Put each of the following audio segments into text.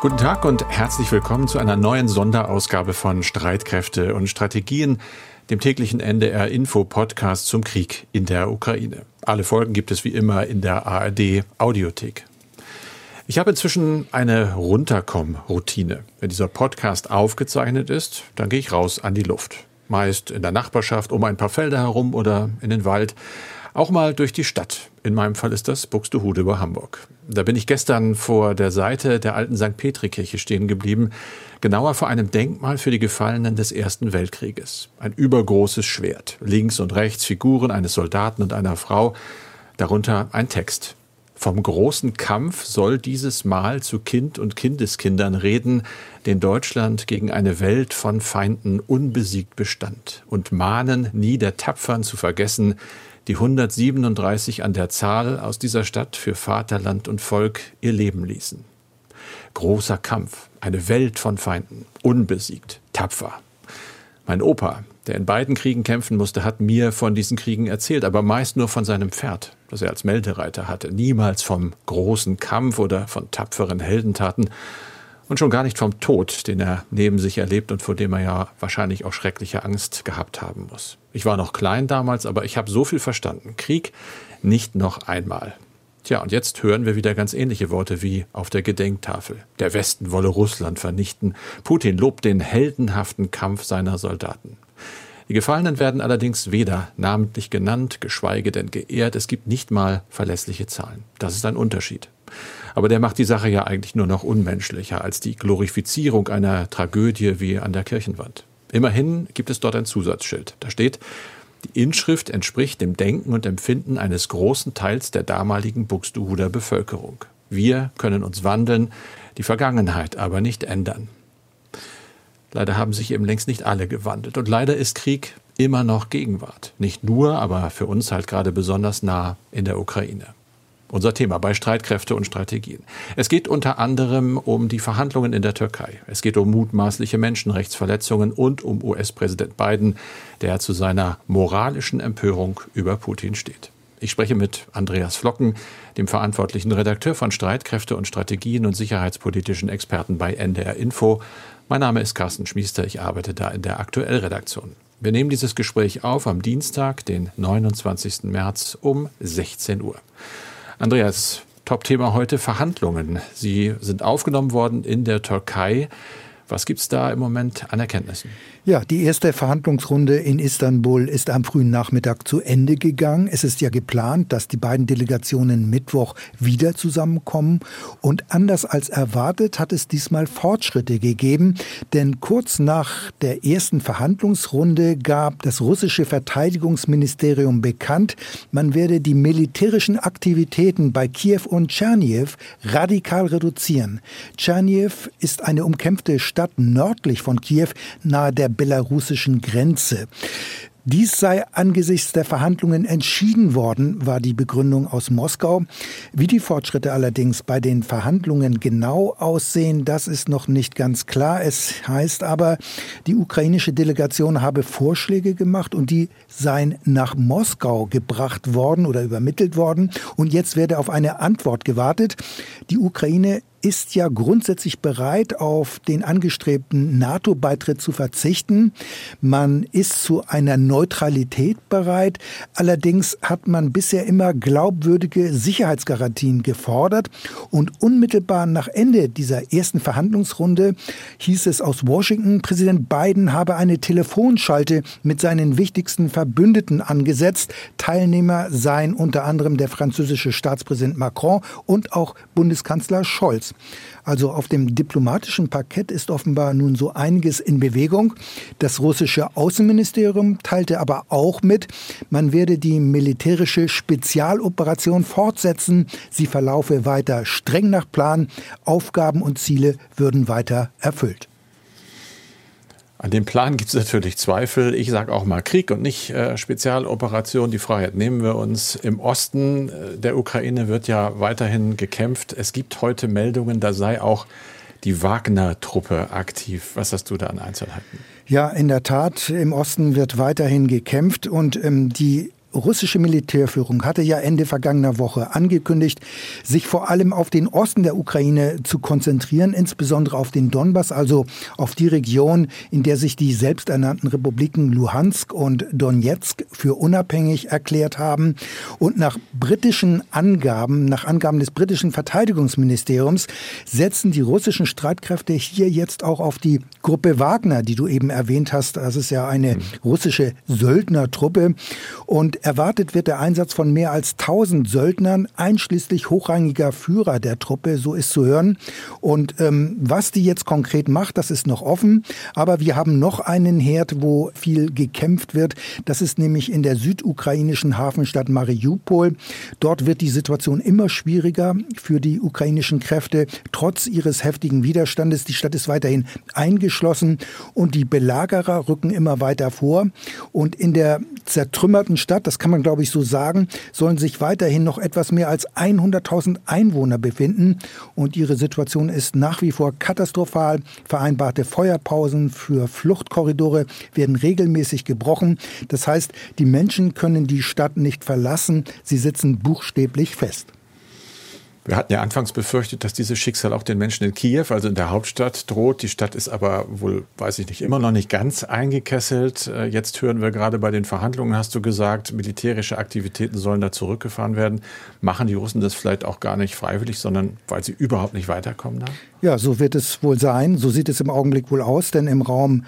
Guten Tag und herzlich willkommen zu einer neuen Sonderausgabe von Streitkräfte und Strategien, dem täglichen NDR Info Podcast zum Krieg in der Ukraine. Alle Folgen gibt es wie immer in der ARD Audiothek. Ich habe inzwischen eine Runterkomm-Routine. Wenn dieser Podcast aufgezeichnet ist, dann gehe ich raus an die Luft. Meist in der Nachbarschaft, um ein paar Felder herum oder in den Wald. Auch mal durch die Stadt. In meinem Fall ist das Buxtehude über Hamburg. Da bin ich gestern vor der Seite der alten St. Petri Kirche stehen geblieben. Genauer vor einem Denkmal für die Gefallenen des Ersten Weltkrieges. Ein übergroßes Schwert. Links und rechts Figuren eines Soldaten und einer Frau. Darunter ein Text. Vom großen Kampf soll dieses Mal zu Kind und Kindeskindern reden, den Deutschland gegen eine Welt von Feinden unbesiegt bestand. Und mahnen, nie der Tapfern zu vergessen, die 137 an der Zahl aus dieser Stadt für Vaterland und Volk ihr Leben ließen. Großer Kampf, eine Welt von Feinden, unbesiegt, tapfer. Mein Opa, der in beiden Kriegen kämpfen musste, hat mir von diesen Kriegen erzählt, aber meist nur von seinem Pferd, das er als Meldereiter hatte. Niemals vom großen Kampf oder von tapferen Heldentaten und schon gar nicht vom Tod, den er neben sich erlebt und vor dem er ja wahrscheinlich auch schreckliche Angst gehabt haben muss. Ich war noch klein damals, aber ich habe so viel verstanden. Krieg nicht noch einmal. Tja, und jetzt hören wir wieder ganz ähnliche Worte wie auf der Gedenktafel. Der Westen wolle Russland vernichten. Putin lobt den heldenhaften Kampf seiner Soldaten. Die Gefallenen werden allerdings weder namentlich genannt, geschweige denn geehrt. Es gibt nicht mal verlässliche Zahlen. Das ist ein Unterschied. Aber der macht die Sache ja eigentlich nur noch unmenschlicher als die Glorifizierung einer Tragödie wie an der Kirchenwand. Immerhin gibt es dort ein Zusatzschild. Da steht, die Inschrift entspricht dem Denken und Empfinden eines großen Teils der damaligen Buxtehuder Bevölkerung. Wir können uns wandeln, die Vergangenheit aber nicht ändern. Leider haben sich eben längst nicht alle gewandelt. Und leider ist Krieg immer noch Gegenwart. Nicht nur, aber für uns halt gerade besonders nah in der Ukraine. Unser Thema bei Streitkräfte und Strategien. Es geht unter anderem um die Verhandlungen in der Türkei. Es geht um mutmaßliche Menschenrechtsverletzungen und um US-Präsident Biden, der zu seiner moralischen Empörung über Putin steht. Ich spreche mit Andreas Flocken, dem verantwortlichen Redakteur von Streitkräfte und Strategien und sicherheitspolitischen Experten bei NDR Info. Mein Name ist Carsten Schmiester, ich arbeite da in der Aktuellredaktion. Wir nehmen dieses Gespräch auf am Dienstag, den 29. März um 16 Uhr. Andreas, Top-Thema heute, Verhandlungen. Sie sind aufgenommen worden in der Türkei. Was gibt es da im Moment an Erkenntnissen? Ja, die erste Verhandlungsrunde in Istanbul ist am frühen Nachmittag zu Ende gegangen. Es ist ja geplant, dass die beiden Delegationen Mittwoch wieder zusammenkommen. Und anders als erwartet hat es diesmal Fortschritte gegeben. Denn kurz nach der ersten Verhandlungsrunde gab das russische Verteidigungsministerium bekannt, man werde die militärischen Aktivitäten bei Kiew und Tschernyew radikal reduzieren. Tschernyew ist eine umkämpfte Stadt nördlich von Kiew, nahe der belarussischen Grenze. Dies sei angesichts der Verhandlungen entschieden worden, war die Begründung aus Moskau. Wie die Fortschritte allerdings bei den Verhandlungen genau aussehen, das ist noch nicht ganz klar. Es heißt aber, die ukrainische Delegation habe Vorschläge gemacht und die seien nach Moskau gebracht worden oder übermittelt worden. Und jetzt werde auf eine Antwort gewartet. Die Ukraine ist ja grundsätzlich bereit, auf den angestrebten NATO-Beitritt zu verzichten. Man ist zu einer Neutralität bereit. Allerdings hat man bisher immer glaubwürdige Sicherheitsgarantien gefordert. Und unmittelbar nach Ende dieser ersten Verhandlungsrunde hieß es aus Washington, Präsident Biden habe eine Telefonschalte mit seinen wichtigsten Verbündeten angesetzt. Teilnehmer seien unter anderem der französische Staatspräsident Macron und auch Bundeskanzler Scholz. Also auf dem diplomatischen Parkett ist offenbar nun so einiges in Bewegung. Das russische Außenministerium teilte aber auch mit, man werde die militärische Spezialoperation fortsetzen. Sie verlaufe weiter streng nach Plan. Aufgaben und Ziele würden weiter erfüllt. An dem Plan gibt es natürlich Zweifel. Ich sage auch mal Krieg und nicht Spezialoperation. Die Freiheit nehmen wir uns. Im Osten der Ukraine wird ja weiterhin gekämpft. Es gibt heute Meldungen, da sei auch die Wagner-Truppe aktiv. Was hast du da an Einzelheiten? Ja, in der Tat. Im Osten wird weiterhin gekämpft und die russische Militärführung hatte ja Ende vergangener Woche angekündigt, sich vor allem auf den Osten der Ukraine zu konzentrieren, insbesondere auf den Donbass, also auf die Region, in der sich die selbsternannten Republiken Luhansk und Donezk für unabhängig erklärt haben. Und nach Angaben des britischen Verteidigungsministeriums, setzen die russischen Streitkräfte hier jetzt auch auf die Gruppe Wagner, die du eben erwähnt hast. Das ist ja eine russische Söldnertruppe. Und erwartet wird der Einsatz von mehr als 1000 Söldnern, einschließlich hochrangiger Führer der Truppe, so ist zu hören. Und was die jetzt konkret macht, das ist noch offen. Aber wir haben noch einen Herd, wo viel gekämpft wird. Das ist nämlich in der südukrainischen Hafenstadt Mariupol. Dort wird die Situation immer schwieriger für die ukrainischen Kräfte, trotz ihres heftigen Widerstandes. Die Stadt ist weiterhin eingeschlossen und die Belagerer rücken immer weiter vor. Und in der zertrümmerten Stadt, das kann man glaube ich so sagen, sollen sich weiterhin noch etwas mehr als 100.000 Einwohner befinden. Und ihre Situation ist nach wie vor katastrophal. Vereinbarte Feuerpausen für Fluchtkorridore werden regelmäßig gebrochen. Das heißt, die Menschen können die Stadt nicht verlassen. Sie sitzen buchstäblich fest. Wir hatten ja anfangs befürchtet, dass dieses Schicksal auch den Menschen in Kiew, also in der Hauptstadt, droht. Die Stadt ist aber wohl, weiß ich nicht, immer noch nicht ganz eingekesselt. Jetzt hören wir gerade bei den Verhandlungen, hast du gesagt, militärische Aktivitäten sollen da zurückgefahren werden. Machen die Russen das vielleicht auch gar nicht freiwillig, sondern weil sie überhaupt nicht weiterkommen da? Ja, so wird es wohl sein. So sieht es im Augenblick wohl aus. Denn im Raum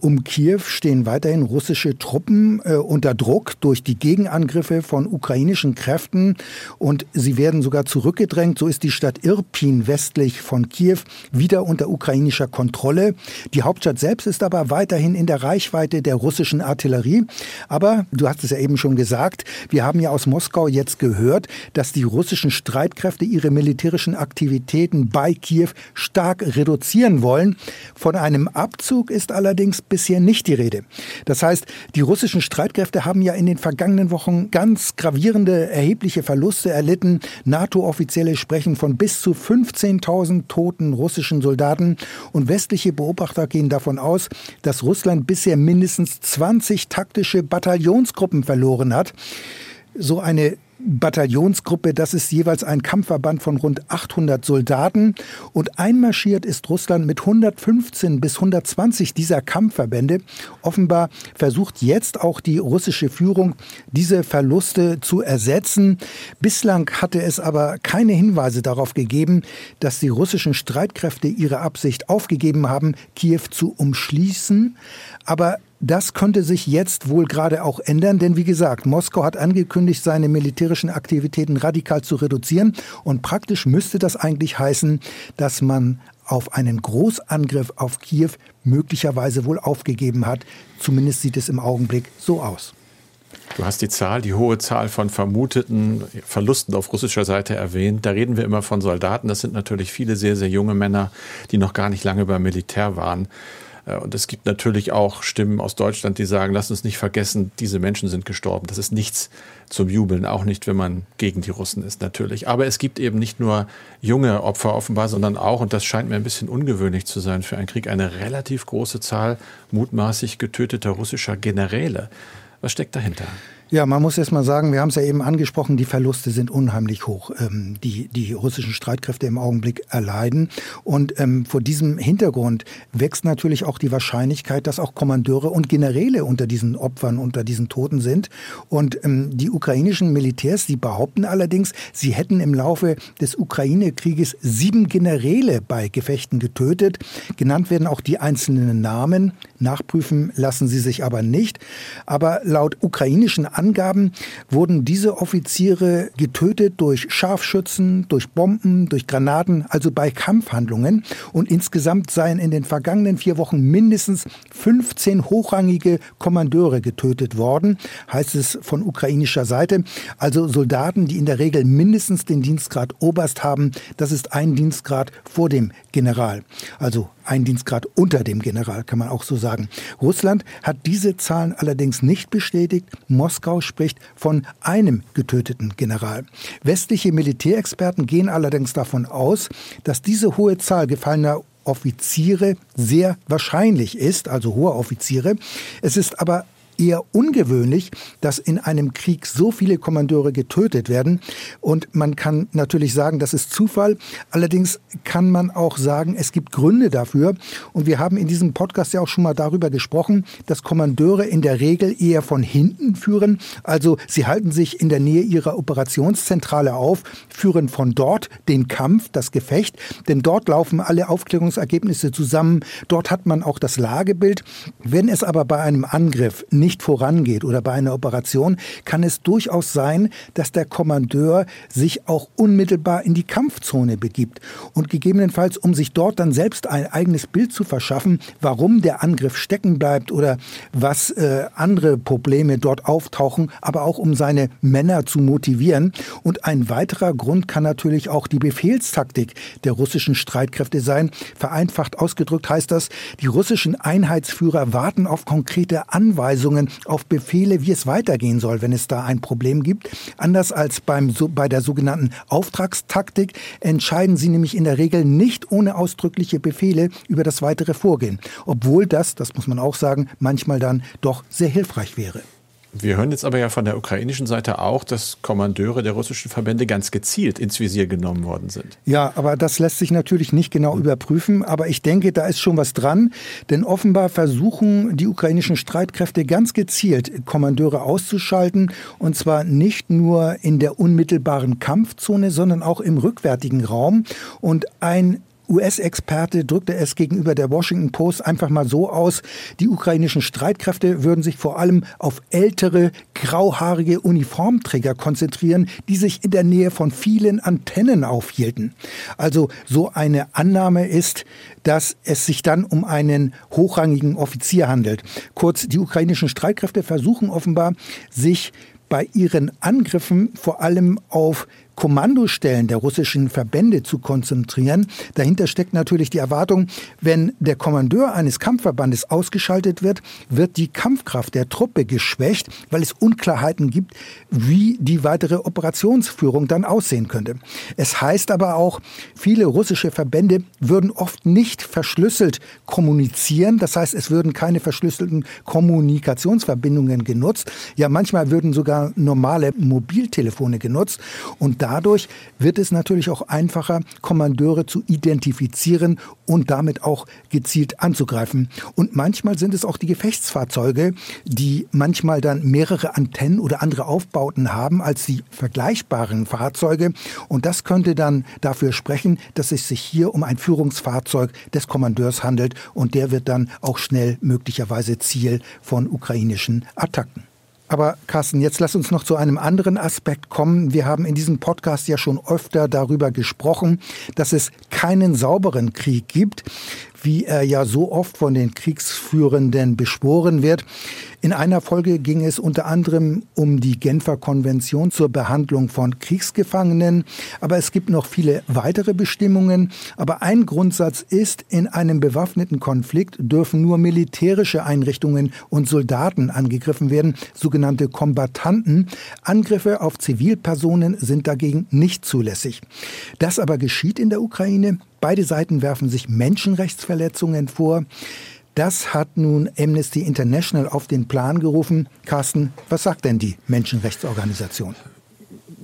um Kiew stehen weiterhin russische Truppen unter Druck durch die Gegenangriffe von ukrainischen Kräften. Und sie werden sogar zurückgedrängt. So ist die Stadt Irpin westlich von Kiew wieder unter ukrainischer Kontrolle. Die Hauptstadt selbst ist aber weiterhin in der Reichweite der russischen Artillerie. Aber, du hast es ja eben schon gesagt, wir haben ja aus Moskau jetzt gehört, dass die russischen Streitkräfte ihre militärischen Aktivitäten bei Kiew stark reduzieren wollen. Von einem Abzug ist allerdings bisher nicht die Rede. Das heißt, die russischen Streitkräfte haben ja in den vergangenen Wochen ganz gravierende, erhebliche Verluste erlitten. NATO-Offizielle sprechen von bis zu 15.000 toten russischen Soldaten. Und westliche Beobachter gehen davon aus, dass Russland bisher mindestens 20 taktische Bataillonsgruppen verloren hat. So eine Bataillonsgruppe, das ist jeweils ein Kampfverband von rund 800 Soldaten. Und einmarschiert ist Russland mit 115 bis 120 dieser Kampfverbände. Offenbar versucht jetzt auch die russische Führung, diese Verluste zu ersetzen. Bislang hatte es aber keine Hinweise darauf gegeben, dass die russischen Streitkräfte ihre Absicht aufgegeben haben, Kiew zu umschließen. Aber das könnte sich jetzt wohl gerade auch ändern, denn wie gesagt, Moskau hat angekündigt, seine militärischen Aktivitäten radikal zu reduzieren. Und praktisch müsste das eigentlich heißen, dass man auf einen Großangriff auf Kiew möglicherweise wohl aufgegeben hat. Zumindest sieht es im Augenblick so aus. Du hast die hohe Zahl von vermuteten Verlusten auf russischer Seite erwähnt. Da reden wir immer von Soldaten. Das sind natürlich viele sehr, sehr junge Männer, die noch gar nicht lange beim Militär waren. Und es gibt natürlich auch Stimmen aus Deutschland, die sagen, lasst uns nicht vergessen, diese Menschen sind gestorben. Das ist nichts zum Jubeln, auch nicht, wenn man gegen die Russen ist natürlich. Aber es gibt eben nicht nur junge Opfer offenbar, sondern auch, und das scheint mir ein bisschen ungewöhnlich zu sein für einen Krieg, eine relativ große Zahl mutmaßlich getöteter russischer Generäle. Was steckt dahinter? Ja, man muss erst mal sagen, wir haben es ja eben angesprochen, die Verluste sind unheimlich hoch, die russischen Streitkräfte im Augenblick erleiden. Und vor diesem Hintergrund wächst natürlich auch die Wahrscheinlichkeit, dass auch Kommandeure und Generäle unter diesen Opfern, unter diesen Toten sind. Und die ukrainischen Militärs, die behaupten allerdings, sie hätten im Laufe des Ukraine-Krieges 7 Generäle bei Gefechten getötet. Genannt werden auch die einzelnen Namen. Nachprüfen lassen sie sich aber nicht. Aber laut ukrainischen Angaben wurden diese Offiziere getötet durch Scharfschützen, durch Bomben, durch Granaten, also bei Kampfhandlungen. Und insgesamt seien in den vergangenen 4 Wochen mindestens 15 hochrangige Kommandeure getötet worden, heißt es von ukrainischer Seite. Also Soldaten, die in der Regel mindestens den Dienstgrad Oberst haben. Das ist ein Dienstgrad vor dem General. Also ein Dienstgrad unter dem General, kann man auch so sagen. Russland hat diese Zahlen allerdings nicht bestätigt. Moskau spricht von einem getöteten General. Westliche Militärexperten gehen allerdings davon aus, dass diese hohe Zahl gefallener Offiziere sehr wahrscheinlich ist, also hohe Offiziere. Es ist aber eher ungewöhnlich, dass in einem Krieg so viele Kommandeure getötet werden. Und man kann natürlich sagen, das ist Zufall. Allerdings kann man auch sagen, es gibt Gründe dafür. Und wir haben in diesem Podcast ja auch schon mal darüber gesprochen, dass Kommandeure in der Regel eher von hinten führen. Also sie halten sich in der Nähe ihrer Operationszentrale auf, führen von dort den Kampf, das Gefecht. Denn dort laufen alle Aufklärungsergebnisse zusammen. Dort hat man auch das Lagebild. Wenn es aber bei einem Angriff nicht vorangeht oder bei einer Operation, kann es durchaus sein, dass der Kommandeur sich auch unmittelbar in die Kampfzone begibt. Und gegebenenfalls, um sich dort dann selbst ein eigenes Bild zu verschaffen, warum der Angriff stecken bleibt oder was andere Probleme dort auftauchen, aber auch um seine Männer zu motivieren. Und ein weiterer Grund kann natürlich auch die Befehlstaktik der russischen Streitkräfte sein. Vereinfacht ausgedrückt heißt das, die russischen Einheitsführer warten auf konkrete Anweisungen, auf Befehle, wie es weitergehen soll, wenn es da ein Problem gibt. Anders als bei der sogenannten Auftragstaktik entscheiden sie nämlich in der Regel nicht ohne ausdrückliche Befehle über das weitere Vorgehen. Obwohl das muss man auch sagen, manchmal dann doch sehr hilfreich wäre. Wir hören jetzt aber ja von der ukrainischen Seite auch, dass Kommandeure der russischen Verbände ganz gezielt ins Visier genommen worden sind. Ja, aber das lässt sich natürlich nicht genau überprüfen. Aber ich denke, da ist schon was dran. Denn offenbar versuchen die ukrainischen Streitkräfte ganz gezielt, Kommandeure auszuschalten. Und zwar nicht nur in der unmittelbaren Kampfzone, sondern auch im rückwärtigen Raum. Und ein US-Experte drückte es gegenüber der Washington Post einfach mal so aus, die ukrainischen Streitkräfte würden sich vor allem auf ältere, grauhaarige Uniformträger konzentrieren, die sich in der Nähe von vielen Antennen aufhielten. Also so eine Annahme ist, dass es sich dann um einen hochrangigen Offizier handelt. Kurz, die ukrainischen Streitkräfte versuchen offenbar, sich bei ihren Angriffen vor allem auf Kommandostellen der russischen Verbände zu konzentrieren. Dahinter steckt natürlich die Erwartung, wenn der Kommandeur eines Kampfverbandes ausgeschaltet wird, wird die Kampfkraft der Truppe geschwächt, weil es Unklarheiten gibt, wie die weitere Operationsführung dann aussehen könnte. Es heißt aber auch, viele russische Verbände würden oft nicht verschlüsselt kommunizieren. Das heißt, es würden keine verschlüsselten Kommunikationsverbindungen genutzt. Ja, manchmal würden sogar normale Mobiltelefone genutzt. Und dadurch wird es natürlich auch einfacher, Kommandeure zu identifizieren und damit auch gezielt anzugreifen. Und manchmal sind es auch die Gefechtsfahrzeuge, die manchmal dann mehrere Antennen oder andere Aufbauten haben als die vergleichbaren Fahrzeuge. Und das könnte dann dafür sprechen, dass es sich hier um ein Führungsfahrzeug des Kommandeurs handelt. Und der wird dann auch schnell möglicherweise Ziel von ukrainischen Attacken. Aber Carsten, jetzt lass uns noch zu einem anderen Aspekt kommen. Wir haben in diesem Podcast ja schon öfter darüber gesprochen, dass es keinen sauberen Krieg gibt, wie er ja so oft von den Kriegsführenden beschworen wird. In einer Folge ging es unter anderem um die Genfer Konvention zur Behandlung von Kriegsgefangenen. Aber es gibt noch viele weitere Bestimmungen. Aber ein Grundsatz ist, in einem bewaffneten Konflikt dürfen nur militärische Einrichtungen und Soldaten angegriffen werden, sogenannte Kombattanten. Angriffe auf Zivilpersonen sind dagegen nicht zulässig. Das aber geschieht in der Ukraine. Beide Seiten werfen sich Menschenrechtsverletzungen vor. Das hat nun Amnesty International auf den Plan gerufen. Carsten, was sagt denn die Menschenrechtsorganisation?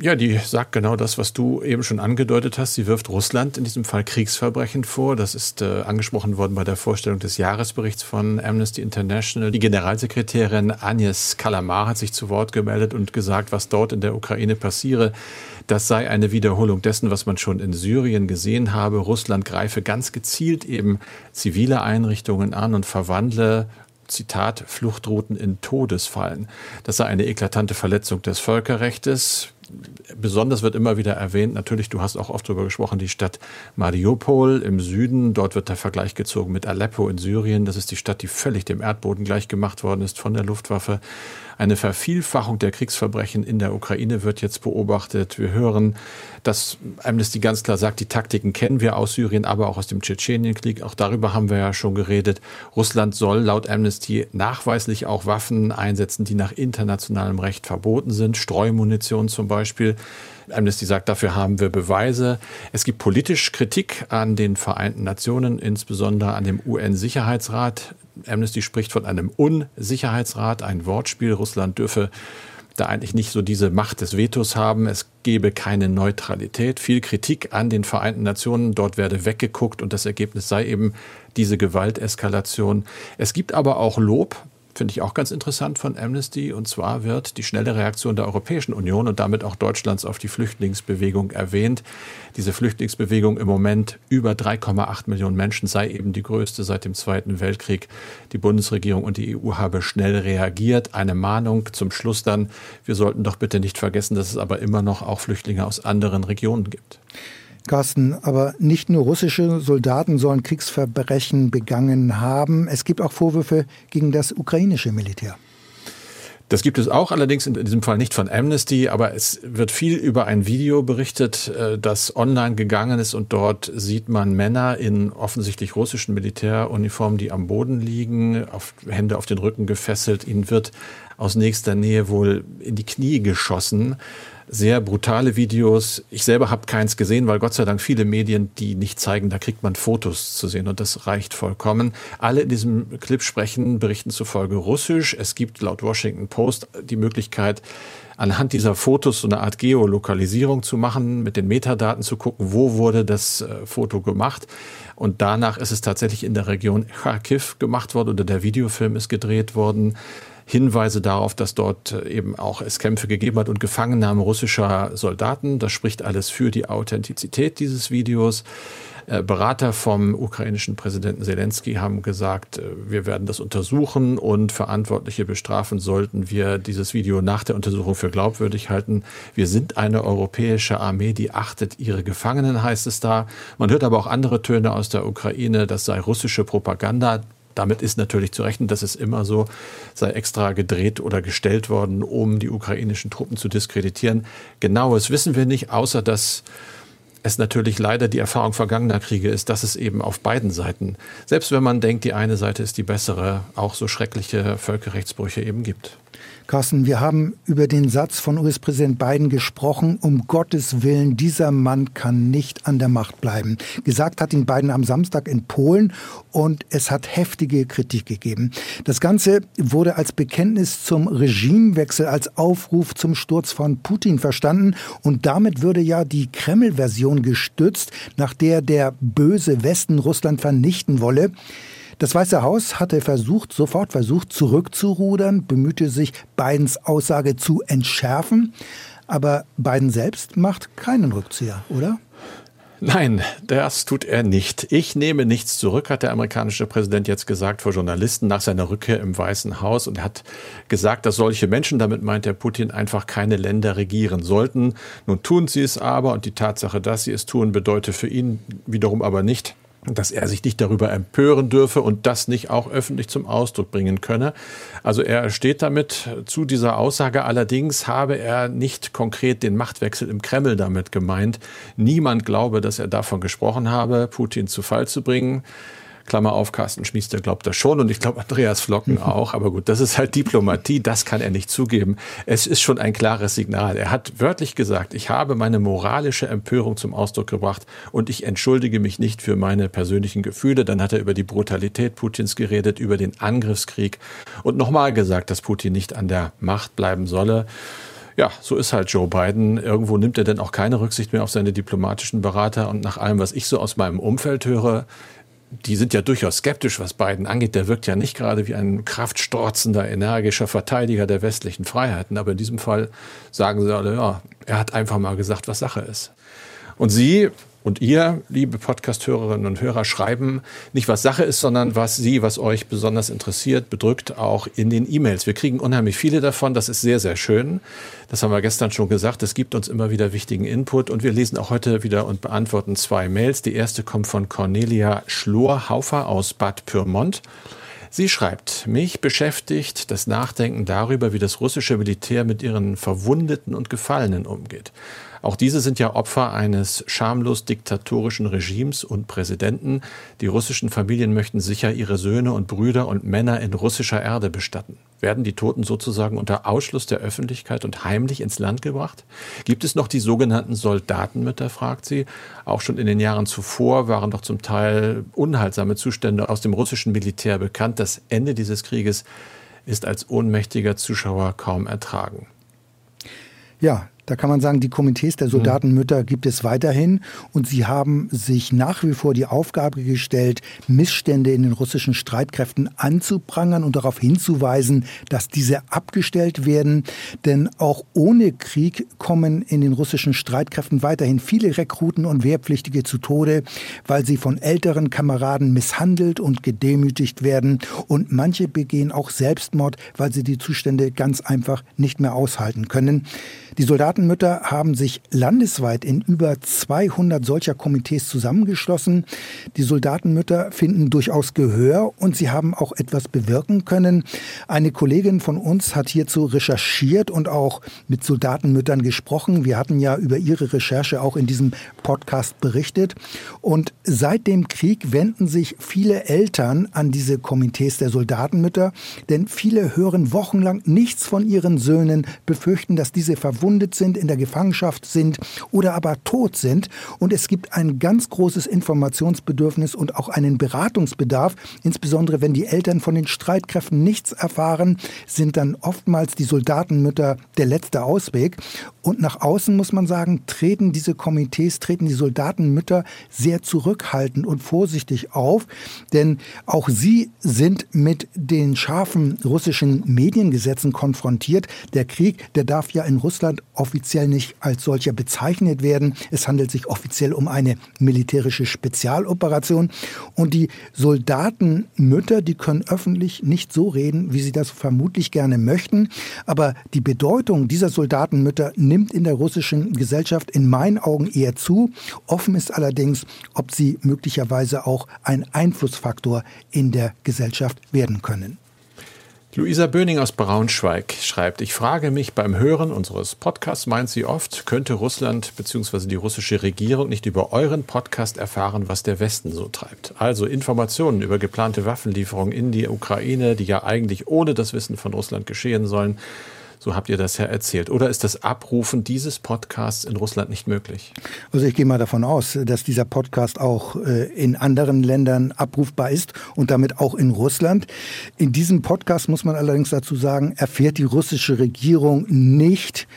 Ja, die sagt genau das, was du eben schon angedeutet hast. Sie wirft Russland in diesem Fall Kriegsverbrechen vor. Das ist angesprochen worden bei der Vorstellung des Jahresberichts von Amnesty International. Die Generalsekretärin Agnes Callamard hat sich zu Wort gemeldet und gesagt, was dort in der Ukraine passiere, das sei eine Wiederholung dessen, was man schon in Syrien gesehen habe. Russland greife ganz gezielt eben zivile Einrichtungen an und verwandle, Zitat, Fluchtrouten in Todesfallen. Das sei eine eklatante Verletzung des Völkerrechts. Besonders wird immer wieder erwähnt, natürlich, du hast auch oft darüber gesprochen, die Stadt Mariupol im Süden. Dort wird der Vergleich gezogen mit Aleppo in Syrien. Das ist die Stadt, die völlig dem Erdboden gleichgemacht worden ist von der Luftwaffe. Eine Vervielfachung der Kriegsverbrechen in der Ukraine wird jetzt beobachtet. Wir hören, dass Amnesty ganz klar sagt, die Taktiken kennen wir aus Syrien, aber auch aus dem Tschetschenienkrieg. Auch darüber haben wir ja schon geredet. Russland soll laut Amnesty nachweislich auch Waffen einsetzen, die nach internationalem Recht verboten sind. Streumunition zum Beispiel. Amnesty sagt, dafür haben wir Beweise. Es gibt politisch Kritik an den Vereinten Nationen, insbesondere an dem UN-Sicherheitsrat. Amnesty spricht von einem Unsicherheitsrat, ein Wortspiel. Russland dürfe da eigentlich nicht so diese Macht des Vetos haben. Es gebe keine Neutralität. Viel Kritik an den Vereinten Nationen. Dort werde weggeguckt und das Ergebnis sei eben diese Gewalteskalation. Es gibt aber auch Lob, finde ich auch ganz interessant, von Amnesty. Und zwar wird die schnelle Reaktion der Europäischen Union und damit auch Deutschlands auf die Flüchtlingsbewegung erwähnt. Diese Flüchtlingsbewegung, im Moment über 3,8 Millionen Menschen, sei eben die größte seit dem Zweiten Weltkrieg. Die Bundesregierung und die EU habe schnell reagiert. Eine Mahnung zum Schluss dann: Wir sollten doch bitte nicht vergessen, dass es aber immer noch auch Flüchtlinge aus anderen Regionen gibt. Carsten, aber nicht nur russische Soldaten sollen Kriegsverbrechen begangen haben. Es gibt auch Vorwürfe gegen das ukrainische Militär. Das gibt es auch, allerdings in diesem Fall nicht von Amnesty, aber es wird viel über ein Video berichtet, das online gegangen ist, und dort sieht man Männer in offensichtlich russischen Militäruniformen, die am Boden liegen, Hände auf den Rücken gefesselt. Ihnen wird aus nächster Nähe wohl in die Knie geschossen. Sehr brutale Videos. Ich selber habe keins gesehen, weil Gott sei Dank viele Medien die nicht zeigen. Da kriegt man Fotos zu sehen und das reicht vollkommen. Alle in diesem Clip sprechen Berichten zufolge Russisch. Es gibt laut Washington Post die Möglichkeit, anhand dieser Fotos so eine Art Geolokalisierung zu machen, mit den Metadaten zu gucken, wo wurde das Foto gemacht. Und danach ist es tatsächlich in der Region Kharkiv gemacht worden oder der Videofilm ist gedreht worden. Hinweise darauf, dass dort eben auch es Kämpfe gegeben hat und Gefangennahme russischer Soldaten. Das spricht alles für die Authentizität dieses Videos. Berater vom ukrainischen Präsidenten Zelensky haben gesagt, wir werden das untersuchen und Verantwortliche bestrafen, sollten wir dieses Video nach der Untersuchung für glaubwürdig halten. Wir sind eine europäische Armee, die achtet ihre Gefangenen, heißt es da. Man hört aber auch andere Töne aus der Ukraine, das sei russische Propaganda. Damit ist natürlich zu rechnen, das ist immer so, sei extra gedreht oder gestellt worden, um die ukrainischen Truppen zu diskreditieren. Genaues wissen wir nicht, außer dass es natürlich leider die Erfahrung vergangener Kriege ist, dass es eben auf beiden Seiten, selbst wenn man denkt, die eine Seite ist die bessere, auch so schreckliche Völkerrechtsbrüche eben gibt. Carsten, wir haben über den Satz von US-Präsident Biden gesprochen, um Gottes Willen, dieser Mann kann nicht an der Macht bleiben. Gesagt hat ihn Biden am Samstag in Polen und es hat heftige Kritik gegeben. Das Ganze wurde als Bekenntnis zum Regimewechsel, als Aufruf zum Sturz von Putin verstanden und damit würde ja die Kreml-Version gestützt, nach der der böse Westen Russland vernichten wolle. Das Weiße Haus hatte sofort versucht, zurückzurudern, bemühte sich, Bidens Aussage zu entschärfen. Aber Biden selbst macht keinen Rückzieher, oder? Nein, das tut er nicht. Ich nehme nichts zurück, hat der amerikanische Präsident jetzt gesagt vor Journalisten nach seiner Rückkehr im Weißen Haus. Und er hat gesagt, dass solche Menschen, damit meint er Putin, einfach keine Länder regieren sollten. Nun tun sie es aber und die Tatsache, dass sie es tun, bedeutet für ihn wiederum aber nicht, dass er sich nicht darüber empören dürfe und das nicht auch öffentlich zum Ausdruck bringen könne. Also er steht damit zu dieser Aussage. Allerdings habe er nicht konkret den Machtwechsel im Kreml damit gemeint. Niemand glaube, dass er davon gesprochen habe, Putin zu Fall zu bringen. Klammer auf, Carsten Schmiester glaubt das schon und ich glaube Andreas Flocken auch. Aber gut, das ist halt Diplomatie, das kann er nicht zugeben. Es ist schon ein klares Signal. Er hat wörtlich gesagt, ich habe meine moralische Empörung zum Ausdruck gebracht und ich entschuldige mich nicht für meine persönlichen Gefühle. Dann hat er über die Brutalität Putins geredet, über den Angriffskrieg und nochmal gesagt, dass Putin nicht an der Macht bleiben solle. Ja, so ist halt Joe Biden. Irgendwo nimmt er dann auch keine Rücksicht mehr auf seine diplomatischen Berater und nach allem, was ich so aus meinem Umfeld höre, die sind ja durchaus skeptisch, was Biden angeht. Der wirkt ja nicht gerade wie ein kraftstrotzender, energischer Verteidiger der westlichen Freiheiten. Aber in diesem Fall sagen sie alle, ja, er hat einfach mal gesagt, was Sache ist. Und Sie und ihr, liebe Podcast-Hörerinnen und Hörer, schreiben nicht, was Sache ist, sondern was euch besonders interessiert, bedrückt, auch in den E-Mails. Wir kriegen unheimlich viele davon. Das ist sehr, sehr schön. Das haben wir gestern schon gesagt. Es gibt uns immer wieder wichtigen Input. Und wir lesen auch heute wieder und beantworten 2 Mails. Die erste kommt von Cornelia Schlor-Haufer aus Bad Pyrmont. Sie schreibt, mich beschäftigt das Nachdenken darüber, wie das russische Militär mit ihren Verwundeten und Gefallenen umgeht. Auch diese sind ja Opfer eines schamlos diktatorischen Regimes und Präsidenten. Die russischen Familien möchten sicher ihre Söhne und Brüder und Männer in russischer Erde bestatten. Werden die Toten sozusagen unter Ausschluss der Öffentlichkeit und heimlich ins Land gebracht? Gibt es noch die sogenannten Soldatenmütter, fragt sie. Auch schon in den Jahren zuvor waren doch zum Teil unheilsame Zustände aus dem russischen Militär bekannt. Das Ende dieses Krieges ist als ohnmächtiger Zuschauer kaum ertragen. Ja, da kann man sagen, die Komitees der Soldatenmütter gibt es weiterhin. Und sie haben sich nach wie vor die Aufgabe gestellt, Missstände in den russischen Streitkräften anzuprangern und darauf hinzuweisen, dass diese abgestellt werden. Denn auch ohne Krieg kommen in den russischen Streitkräften weiterhin viele Rekruten und Wehrpflichtige zu Tode, weil sie von älteren Kameraden misshandelt und gedemütigt werden. Und manche begehen auch Selbstmord, weil sie die Zustände ganz einfach nicht mehr aushalten können. Die Soldatenmütter haben sich landesweit in über 200 solcher Komitees zusammengeschlossen. Die Soldatenmütter finden durchaus Gehör und sie haben auch etwas bewirken können. Eine Kollegin von uns hat hierzu recherchiert und auch mit Soldatenmüttern gesprochen. Wir hatten ja über ihre Recherche auch in diesem Podcast berichtet. Und seit dem Krieg wenden sich viele Eltern an diese Komitees der Soldatenmütter, denn viele hören wochenlang nichts von ihren Söhnen, befürchten, dass diese verwundet sind, in der Gefangenschaft sind oder aber tot sind. Und es gibt ein ganz großes Informationsbedürfnis und auch einen Beratungsbedarf. Insbesondere wenn die Eltern von den Streitkräften nichts erfahren, sind dann oftmals die Soldatenmütter der letzte Ausweg. Und nach außen muss man sagen, treten die Soldatenmütter sehr zurückhaltend und vorsichtig auf. Denn auch sie sind mit den scharfen russischen Mediengesetzen konfrontiert. Der Krieg, der darf ja in Russland offiziell nicht als solcher bezeichnet werden. Es handelt sich offiziell um eine militärische Spezialoperation. Und die Soldatenmütter, die können öffentlich nicht so reden, wie sie das vermutlich gerne möchten. Aber die Bedeutung dieser Soldatenmütter nimmt in der russischen Gesellschaft in meinen Augen eher zu. Offen ist allerdings, ob sie möglicherweise auch ein Einflussfaktor in der Gesellschaft werden können. Luisa Böning aus Braunschweig schreibt, ich frage mich, beim Hören unseres Podcasts meint sie oft, könnte Russland bzw. die russische Regierung nicht über euren Podcast erfahren, was der Westen so treibt? Also Informationen über geplante Waffenlieferungen in die Ukraine, die ja eigentlich ohne das Wissen von Russland geschehen sollen. So habt ihr das ja erzählt. Oder ist das Abrufen dieses Podcasts in Russland nicht möglich? Also ich gehe mal davon aus, dass dieser Podcast auch in anderen Ländern abrufbar ist und damit auch in Russland. In diesem Podcast, muss man allerdings dazu sagen, erfährt die russische Regierung nicht,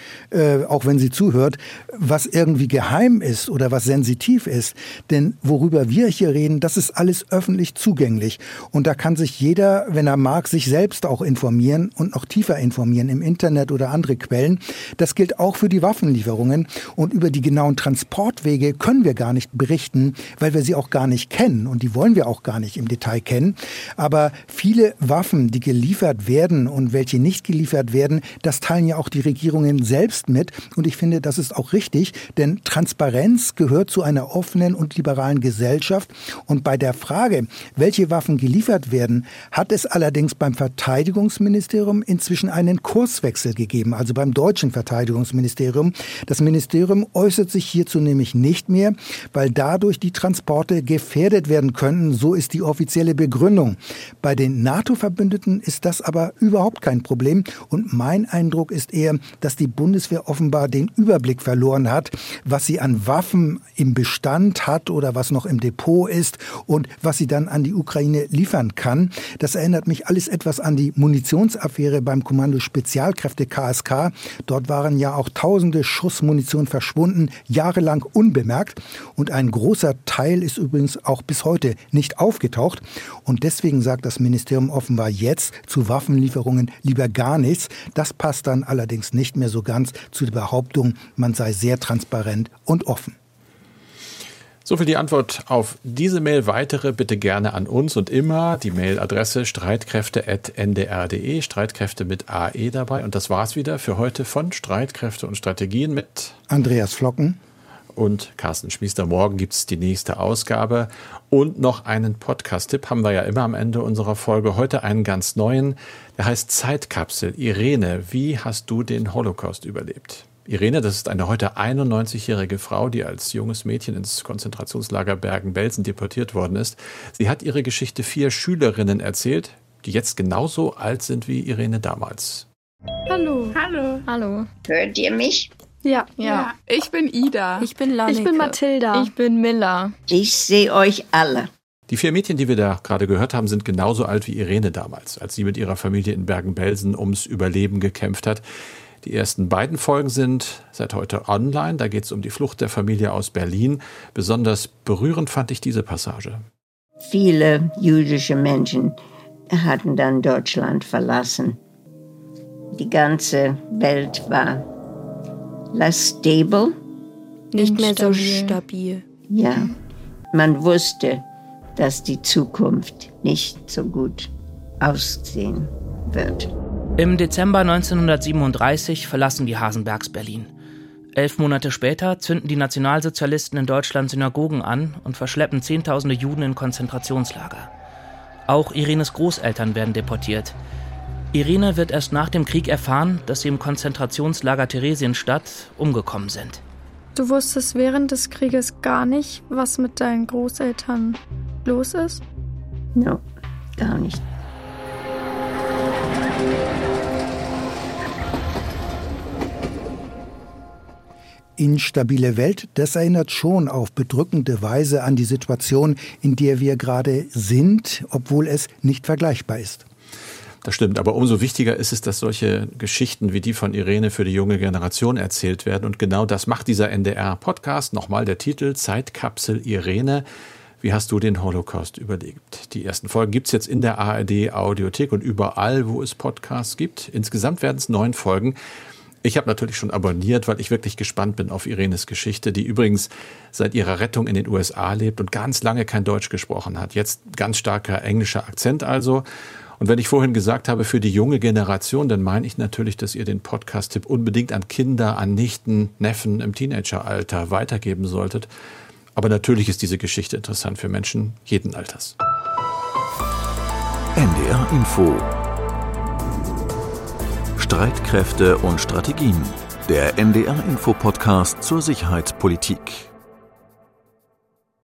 auch wenn sie zuhört, was irgendwie geheim ist oder was sensitiv ist. Denn worüber wir hier reden, das ist alles öffentlich zugänglich. Und da kann sich jeder, wenn er mag, sich selbst auch informieren und noch tiefer informieren im Internet oder andere Quellen. Das gilt auch für die Waffenlieferungen. Und über die genauen Transportwege können wir gar nicht berichten, weil wir sie auch gar nicht kennen. Und die wollen wir auch gar nicht im Detail kennen. Aber viele Waffen, die geliefert werden und welche nicht geliefert werden, das teilen ja auch die Regierungen selbst mit. Und ich finde, das ist auch richtig, denn Transparenz gehört zu einer offenen und liberalen Gesellschaft. Und bei der Frage, welche Waffen geliefert werden, hat es allerdings beim Verteidigungsministerium inzwischen einen Kurswechsel gegeben, also beim deutschen Verteidigungsministerium. Das Ministerium äußert sich hierzu nämlich nicht mehr, weil dadurch die Transporte gefährdet werden könnten. So ist die offizielle Begründung. Bei den NATO-Verbündeten ist das aber überhaupt kein Problem. Und mein Eindruck ist eher, dass die Bundeswehr offenbar den Überblick verloren hat, was sie an Waffen im Bestand hat oder was noch im Depot ist und was sie dann an die Ukraine liefern kann. Das erinnert mich alles etwas an die Munitionsaffäre beim Kommando Spezialkräfte KSK. Dort waren ja auch tausende Schuss Munition verschwunden, jahrelang unbemerkt. Und ein großer Teil ist übrigens auch bis heute nicht aufgetaucht. Und deswegen sagt das Ministerium offenbar jetzt zu Waffenlieferungen lieber gar nichts. Das passt dann allerdings nicht mehr so ganz zu der Behauptung, man sei sehr transparent und offen. So viel die Antwort auf diese Mail. Weitere bitte gerne an uns und immer die Mailadresse streitkräfte@ndr.de, Streitkräfte mit AE dabei. Und das war's wieder für heute von Streitkräfte und Strategien mit Andreas Flocken und Carsten Schmiester. Morgen gibt es die nächste Ausgabe. Und noch einen Podcast-Tipp haben wir ja immer am Ende unserer Folge. Heute einen ganz neuen, der heißt Zeitkapsel. Irene, wie hast du den Holocaust überlebt? Irene, das ist eine heute 91-jährige Frau, die als junges Mädchen ins Konzentrationslager Bergen-Belsen deportiert worden ist. Sie hat ihre Geschichte 4 Schülerinnen erzählt, die jetzt genauso alt sind wie Irene damals. Hallo. Hallo. Hallo. Hört ihr mich? Ja. Ja. Ich bin Ida. Ich bin Lanneke. Ich bin Mathilda. Ich bin Milla. Ich sehe euch alle. Die 4 Mädchen, die wir da gerade gehört haben, sind genauso alt wie Irene damals, als sie mit ihrer Familie in Bergen-Belsen ums Überleben gekämpft hat. Die ersten beiden Folgen sind seit heute online. Da geht es um die Flucht der Familie aus Berlin. Besonders berührend fand ich diese Passage. Viele jüdische Menschen hatten dann Deutschland verlassen. Die ganze Welt war less stable. Nicht mehr so stabil. Ja, man wusste, dass die Zukunft nicht so gut aussehen wird. Im Dezember 1937 verlassen die Hasenbergs Berlin. 11 Monate später zünden die Nationalsozialisten in Deutschland Synagogen an und verschleppen Zehntausende Juden in Konzentrationslager. Auch Irenes Großeltern werden deportiert. Irene wird erst nach dem Krieg erfahren, dass sie im Konzentrationslager Theresienstadt umgekommen sind. Du wusstest während des Krieges gar nicht, was mit deinen Großeltern los ist? No, gar nicht. Instabile Welt, das erinnert schon auf bedrückende Weise an die Situation, in der wir gerade sind, obwohl es nicht vergleichbar ist. Das stimmt, aber umso wichtiger ist es, dass solche Geschichten wie die von Irene für die junge Generation erzählt werden. Und genau das macht dieser NDR-Podcast. Nochmal der Titel, Zeitkapsel Irene. Wie hast du den Holocaust überlebt? Die ersten Folgen gibt es jetzt in der ARD Audiothek und überall, wo es Podcasts gibt. Insgesamt werden es 9 Folgen. Ich habe natürlich schon abonniert, weil ich wirklich gespannt bin auf Irenes Geschichte, die übrigens seit ihrer Rettung in den USA lebt und ganz lange kein Deutsch gesprochen hat. Jetzt ganz starker englischer Akzent also. Und wenn ich vorhin gesagt habe, für die junge Generation, dann meine ich natürlich, dass ihr den Podcast-Tipp unbedingt an Kinder, an Nichten, Neffen im Teenageralter weitergeben solltet. Aber natürlich ist diese Geschichte interessant für Menschen jeden Alters. NDR Info. Streitkräfte und Strategien. Der NDR Info Podcast zur Sicherheitspolitik.